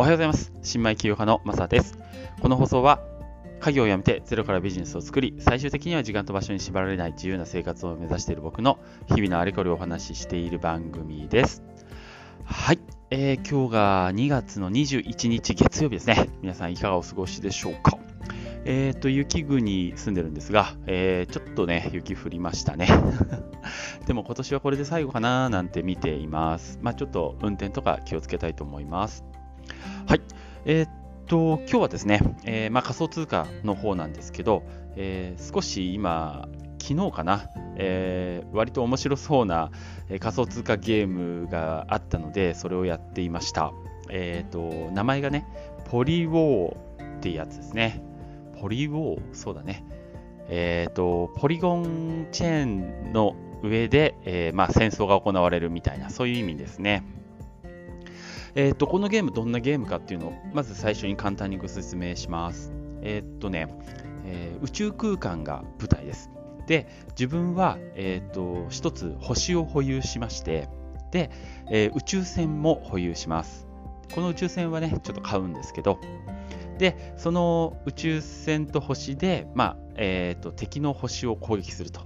おはようございます。新米企業家のマサです。この放送は家業を辞めてゼロからビジネスを作り、最終的には時間と場所に縛られない自由な生活を目指している僕の日々のあれこれをお話ししている番組です。はい、今日が2月の21日月曜日ですね。皆さんいかがお過ごしでしょうか。雪国に住んでるんですが、ちょっとね雪降りましたねでも今年はこれで最後かななんて見ています。ちょっと運転とか気をつけたいと思います。はい、今日はですね、仮想通貨の方なんですけど、少し今昨日かな、割と面白そうな仮想通貨ゲームがあったので、それをやっていました。名前がねポリウォーってやつですね。ポリウォー、そうだね。ポリゴンチェーンの上で、戦争が行われるみたいな、そういう意味ですね。このゲームどんなゲームかっていうのをまず最初に簡単にご説明します。宇宙空間が舞台です。で、自分は、一つ星を保有しまして、で、宇宙船も保有します。この宇宙船はねちょっと買うんですけど、でその宇宙船と星で、敵の星を攻撃すると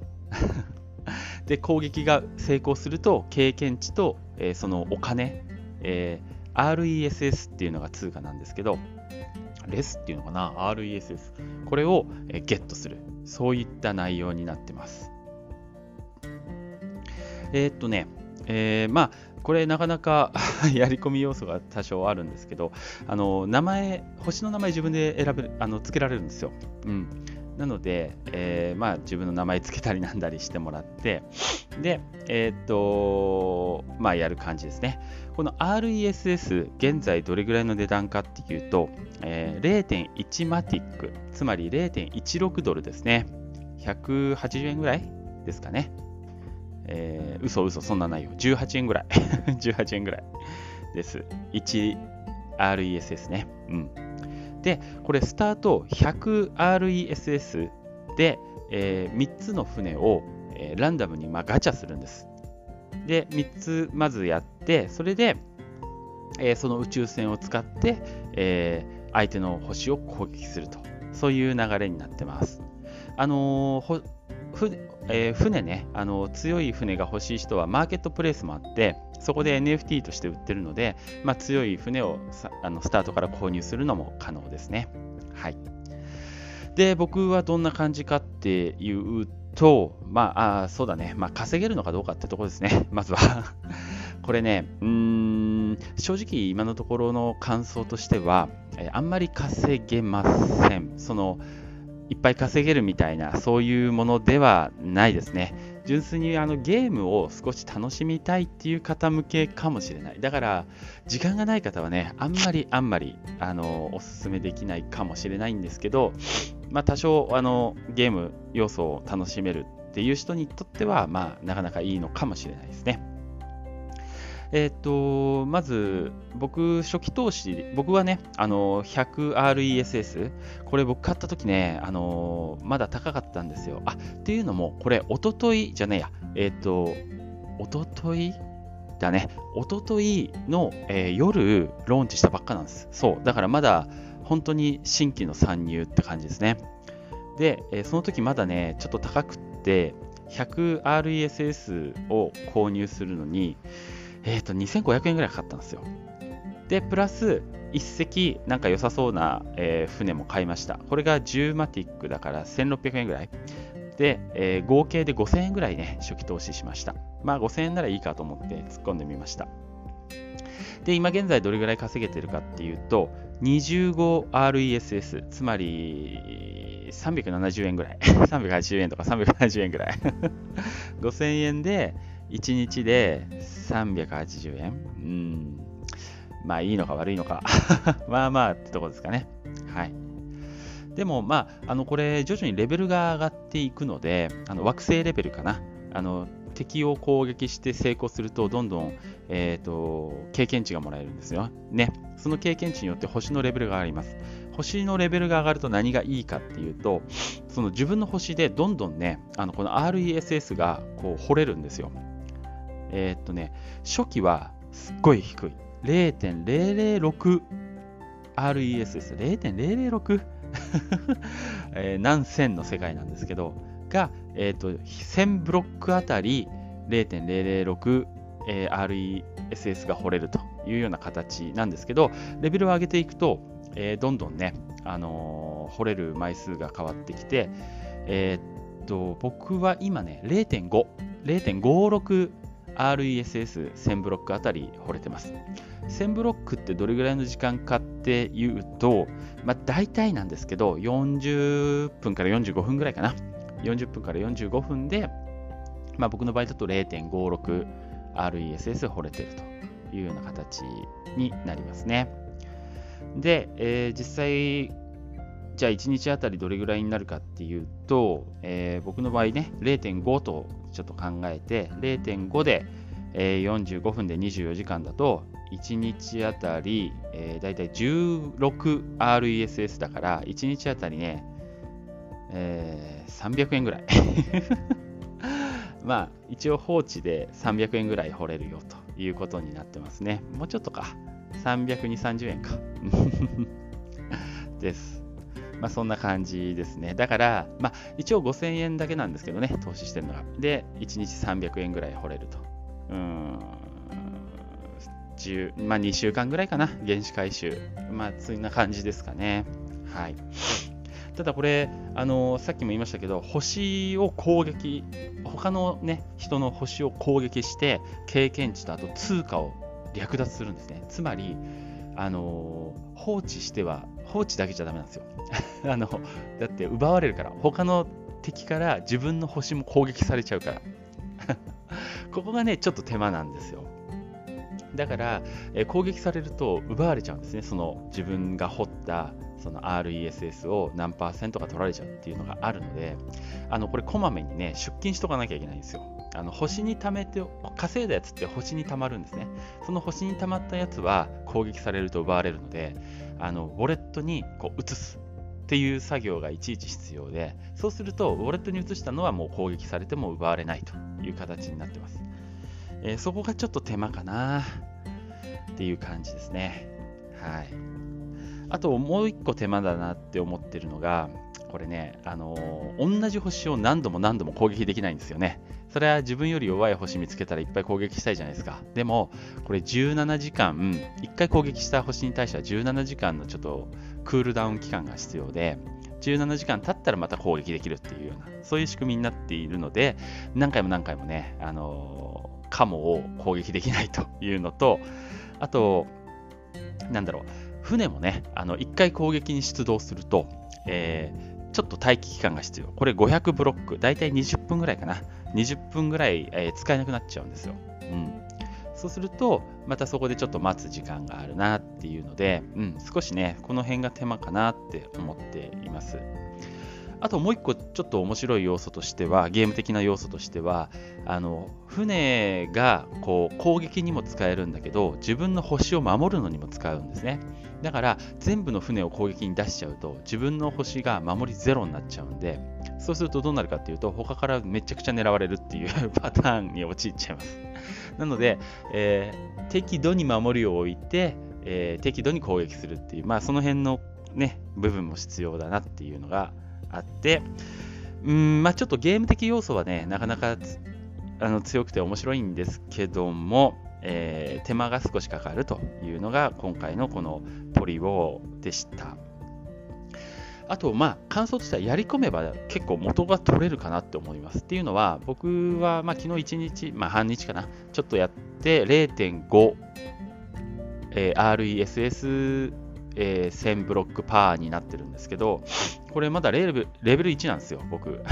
で攻撃が成功すると経験値と、そのお金、RESS っていうのが通貨なんですけど、レスっていうのかな、 RESS これをゲットする、そういった内容になってます。これなかなかやり込み要素が多少あるんですけど、星の名前自分で選べる、つけられるんですよ。なので、自分の名前つけたりなんだりしてもらって、で、やる感じですね。この RESS、現在どれぐらいの値段かっていうと、0.1 マティック、つまり 0.16 ドルですね。180円ぐらいですかね。そんなないよ。18円ぐらい18円ぐらいです。 1RESS ね、でこれスタート 100RESS で、3つの船を、ランダムに、ガチャするんです。で3つまずやって、それで、その宇宙船を使って、相手の星を攻撃すると、そういう流れになってます。船ね、強い船が欲しい人はマーケットプレイスもあって、そこで NFT として売ってるので、強い船をスタートから購入するのも可能ですね。はい、で僕はどんな感じかっていうと、稼げるのかどうかってところですね、まずはこれね、正直今のところの感想としては、あんまり稼げません。いっぱい稼げるみたいな、そういうものではないですね。純粋にゲームを少し楽しみたいっていう方向けかもしれない。だから時間がない方はね、あんまりおすすめできないかもしれないんですけど、多少ゲーム要素を楽しめるっていう人にとっては、なかなかいいのかもしれないですね。まず初期投資、僕はね、100RESS これ僕買った時ね、まだ高かったんですよ。っていうのもこれおとといの、夜ローンチしたばっかなんです。そうだからまだ本当に新規の参入って感じですね。で、その時まだねちょっと高くって、 100RESS を購入するのに2500円ぐらいかかったんですよ。でプラス一隻なんか良さそうな、船も買いました。これが10マティックだから1600円ぐらいで、合計で5000円ぐらいね初期投資しました。5000円ならいいかと思って突っ込んでみました。で今現在どれぐらい稼げてるかっていうと 25RESS、 つまり370円ぐらい380円とか370円ぐらい5000円で1日で380円。いいのか悪いのかってとこですかね。はい。でもこれ徐々にレベルが上がっていくので、惑星レベルかな。敵を攻撃して成功するとどんどん、経験値がもらえるんですよね。その経験値によって星のレベルが上がります。星のレベルが上がると何がいいかっていうと、その自分の星でどんどんね、この RESS がこう掘れるんですよ。初期はすっごい低い 0.006 RESS です 0.006 何千の世界なんですけどが、1000ブロックあたり 0.006 RESS が掘れるというような形なんですけど、レベルを上げていくと、どんどんね、掘れる枚数が変わってきて、僕は今ね 0.56 RESS1000 ブロックあたり掘れてます。1000ブロックってどれぐらいの時間かっていうと、大体なんですけど40分から45分ぐらいかな、40分から45分で、僕の場合だと 0.56 RESS 掘れてるというような形になりますね。で、実際じゃあ1日あたりどれぐらいになるかっていうと、僕の場合ね 0.5 とちょっと考えて 0.5 で、45分で24時間だと1日あたり、だいたい 16RESS だから1日あたりね、300円ぐらい一応放置で300円ぐらい掘れるよということになってますね。もうちょっとか、330円かです。そんな感じですね。だから、一応5000円だけなんですけどね、投資してるのが。で、1日300円ぐらい掘れると。2週間ぐらいかな、原資回収。そんな感じですかね。はい。ただこれ、さっきも言いましたけど、星を攻撃、他のね、人の星を攻撃して、経験値とあと通貨を略奪するんですね。つまり、放置だけじゃダメなんですよだって奪われるから、他の敵から自分の星も攻撃されちゃうからここがねちょっと手間なんですよ。だから、攻撃されると奪われちゃうんですね。その自分が掘ったその RESS を何%か取られちゃうっていうのがあるので、これこまめにね出勤しとかなきゃいけないんですよ。星に貯めて稼いだやつって星に貯まるんですね。その星に貯まったやつは攻撃されると奪われるので、ウォレットにこう移すっていう作業がいちいち必要で、そうするとウォレットに移したのはもう攻撃されても奪われないという形になってます。そこがちょっと手間かなっていう感じですね。はい。あともう一個手間だなって思ってるのが、これね、同じ星を何度も攻撃できないんですよね。それは自分より弱い星見つけたらいっぱい攻撃したいじゃないですか。でもこれ17時間、1回攻撃した星に対しては17時間のちょっとクールダウン期間が必要で、17時間経ったらまた攻撃できるっていうような、そういう仕組みになっているので、何回もね、カモを攻撃できないというのと、あと船もね、1回攻撃に出動すると、ちょっと待機期間が必要。これ500ブロック、だいたい20分ぐらいかな、20分ぐらい、使えなくなっちゃうんですよ。そうするとまたそこでちょっと待つ時間があるなっていうので、少しねこの辺が手間かなって思っています。あともう一個ちょっと面白い要素としては、ゲーム的な要素としては、船がこう攻撃にも使えるんだけど、自分の星を守るのにも使うんですね。だから全部の船を攻撃に出しちゃうと自分の星が守りゼロになっちゃうんで、そうするとどうなるかっていうと他からめちゃくちゃ狙われるっていうパターンに陥っちゃいます。なので、適度に守りを置いて、適度に攻撃するっていう、その辺のね部分も必要だなっていうのがあって、ちょっとゲーム的要素はねなかなか強くて面白いんですけども、手間が少しかかるというのが今回のこのポリウォーでした。あと感想としては、やり込めば結構元が取れるかなって思います。っていうのは僕は昨日1日、半日かな、ちょっとやって 0.5 RESS1000ブロックパーになってるんですけど、これまだレベル1なんですよ僕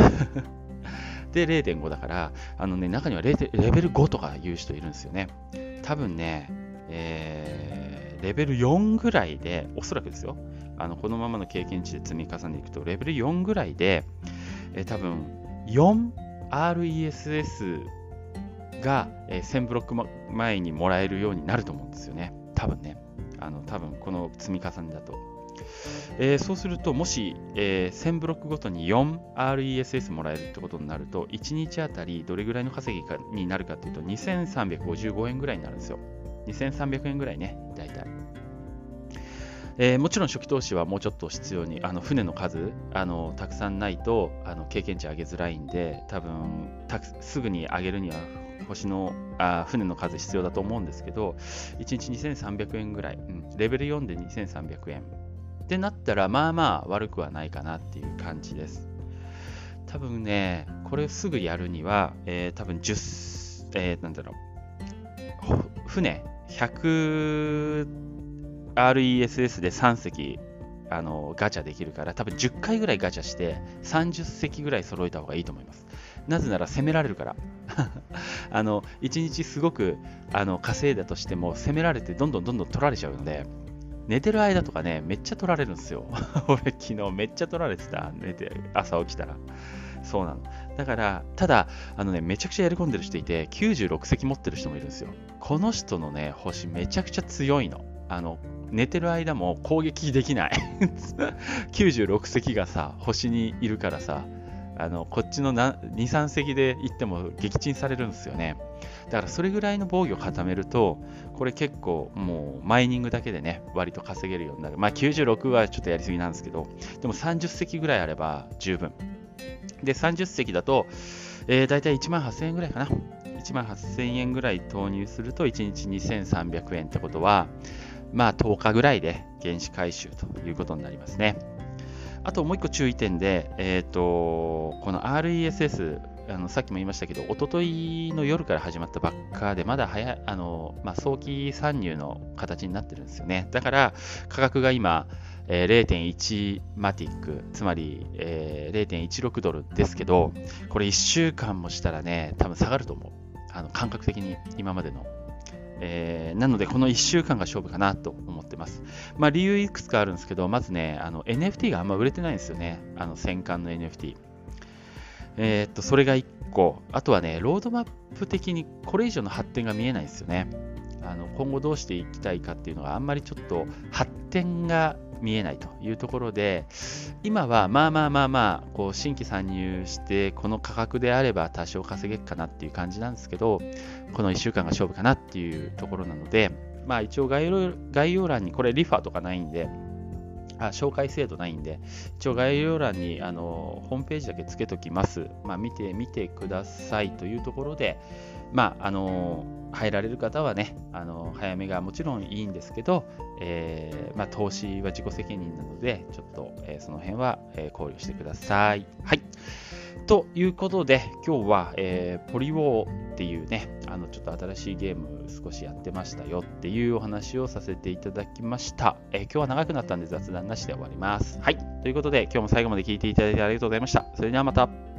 で 0.5 だから中にはレベル5とかいう人いるんですよね。多分ね、レベル4ぐらいで、おそらくですよ、このままの経験値で積み重ねていくとレベル4ぐらいで、多分 4RESS が1000ブロック前にもらえるようになると思うんですよね。多分この積み重ねだと、そうするともし、1000ブロックごとに 4RESS もらえるってことになると、1日あたりどれぐらいの稼ぎになるかっていうと2355円ぐらいになるんですよ。2300円ぐらいね、だいたい。もちろん初期投資はもうちょっと必要に船の数たくさんないと経験値上げづらいんで、多分すぐに上げるには船の数必要だと思うんですけど、1日2300円ぐらい、レベル4で2300円ってなったらまあまあ悪くはないかなっていう感じです。多分ねこれすぐやるには、多分船100RESS で3隻ガチャできるから、多分10回ぐらいガチャして30隻ぐらい揃えた方がいいと思います。なぜなら攻められるから1日すごく稼いだとしても攻められてどんどん取られちゃうので、寝てる間とかねめっちゃ取られるんですよ俺昨日めっちゃ取られてた、寝て朝起きたらそうなのだから。ただめちゃくちゃやり込んでる人いて96隻持ってる人もいるんですよ。この人のね星めちゃくちゃ強いの。寝てる間も攻撃できない96隻がさ星にいるからさ、こっちの2、3隻で行っても撃沈されるんですよね。だからそれぐらいの防御を固めると、これ結構もうマイニングだけでね割と稼げるようになる。まあ96はちょっとやりすぎなんですけど、でも30隻ぐらいあれば十分で、30隻だと、だいたい18,000円ぐらいかな。18,000円ぐらい投入すると1日2300円ってことは、まあ10日ぐらいで原資回収ということになりますね。あともう一個注意点で、この RESS さっきも言いましたけど一昨日の夜から始まったばっかでまだ早い早期参入の形になってるんですよね。だから価格が今、0.1 マティックつまり、0.16 ドルですけど、これ1週間もしたらね多分下がると思う、感覚的に今までの。なのでこの1週間が勝負かなと思ってます。まあ、理由いくつかあるんですけど、まずねNFT があんま売れてないんですよね。戦艦の NFT、それが1個。あとはねロードマップ的にこれ以上の発展が見えないんですよね。今後どうしていきたいかっていうのがあんまりちょっと発展が見えないというところで、今はまあこう新規参入してこの価格であれば多少稼げっかなっていう感じなんですけど、この1週間が勝負かなっていうところなので、まあ一応概要欄にこれリファとかないんで紹介制度ないんで一応概要欄にホームページだけつけときます。まあ、見てみてくださいというところで、まあ入られる方はね早めがもちろんいいんですけど、まあ、投資は自己責任なのでちょっと、その辺は、考慮してください。はいということで今日は、ポリウォーっていうねちょっと新しいゲーム少しやってましたよっていうお話をさせていただきました。今日は長くなったんで雑談なしで終わります。はいということで今日も最後まで聞いていただいてありがとうございました。それではまた。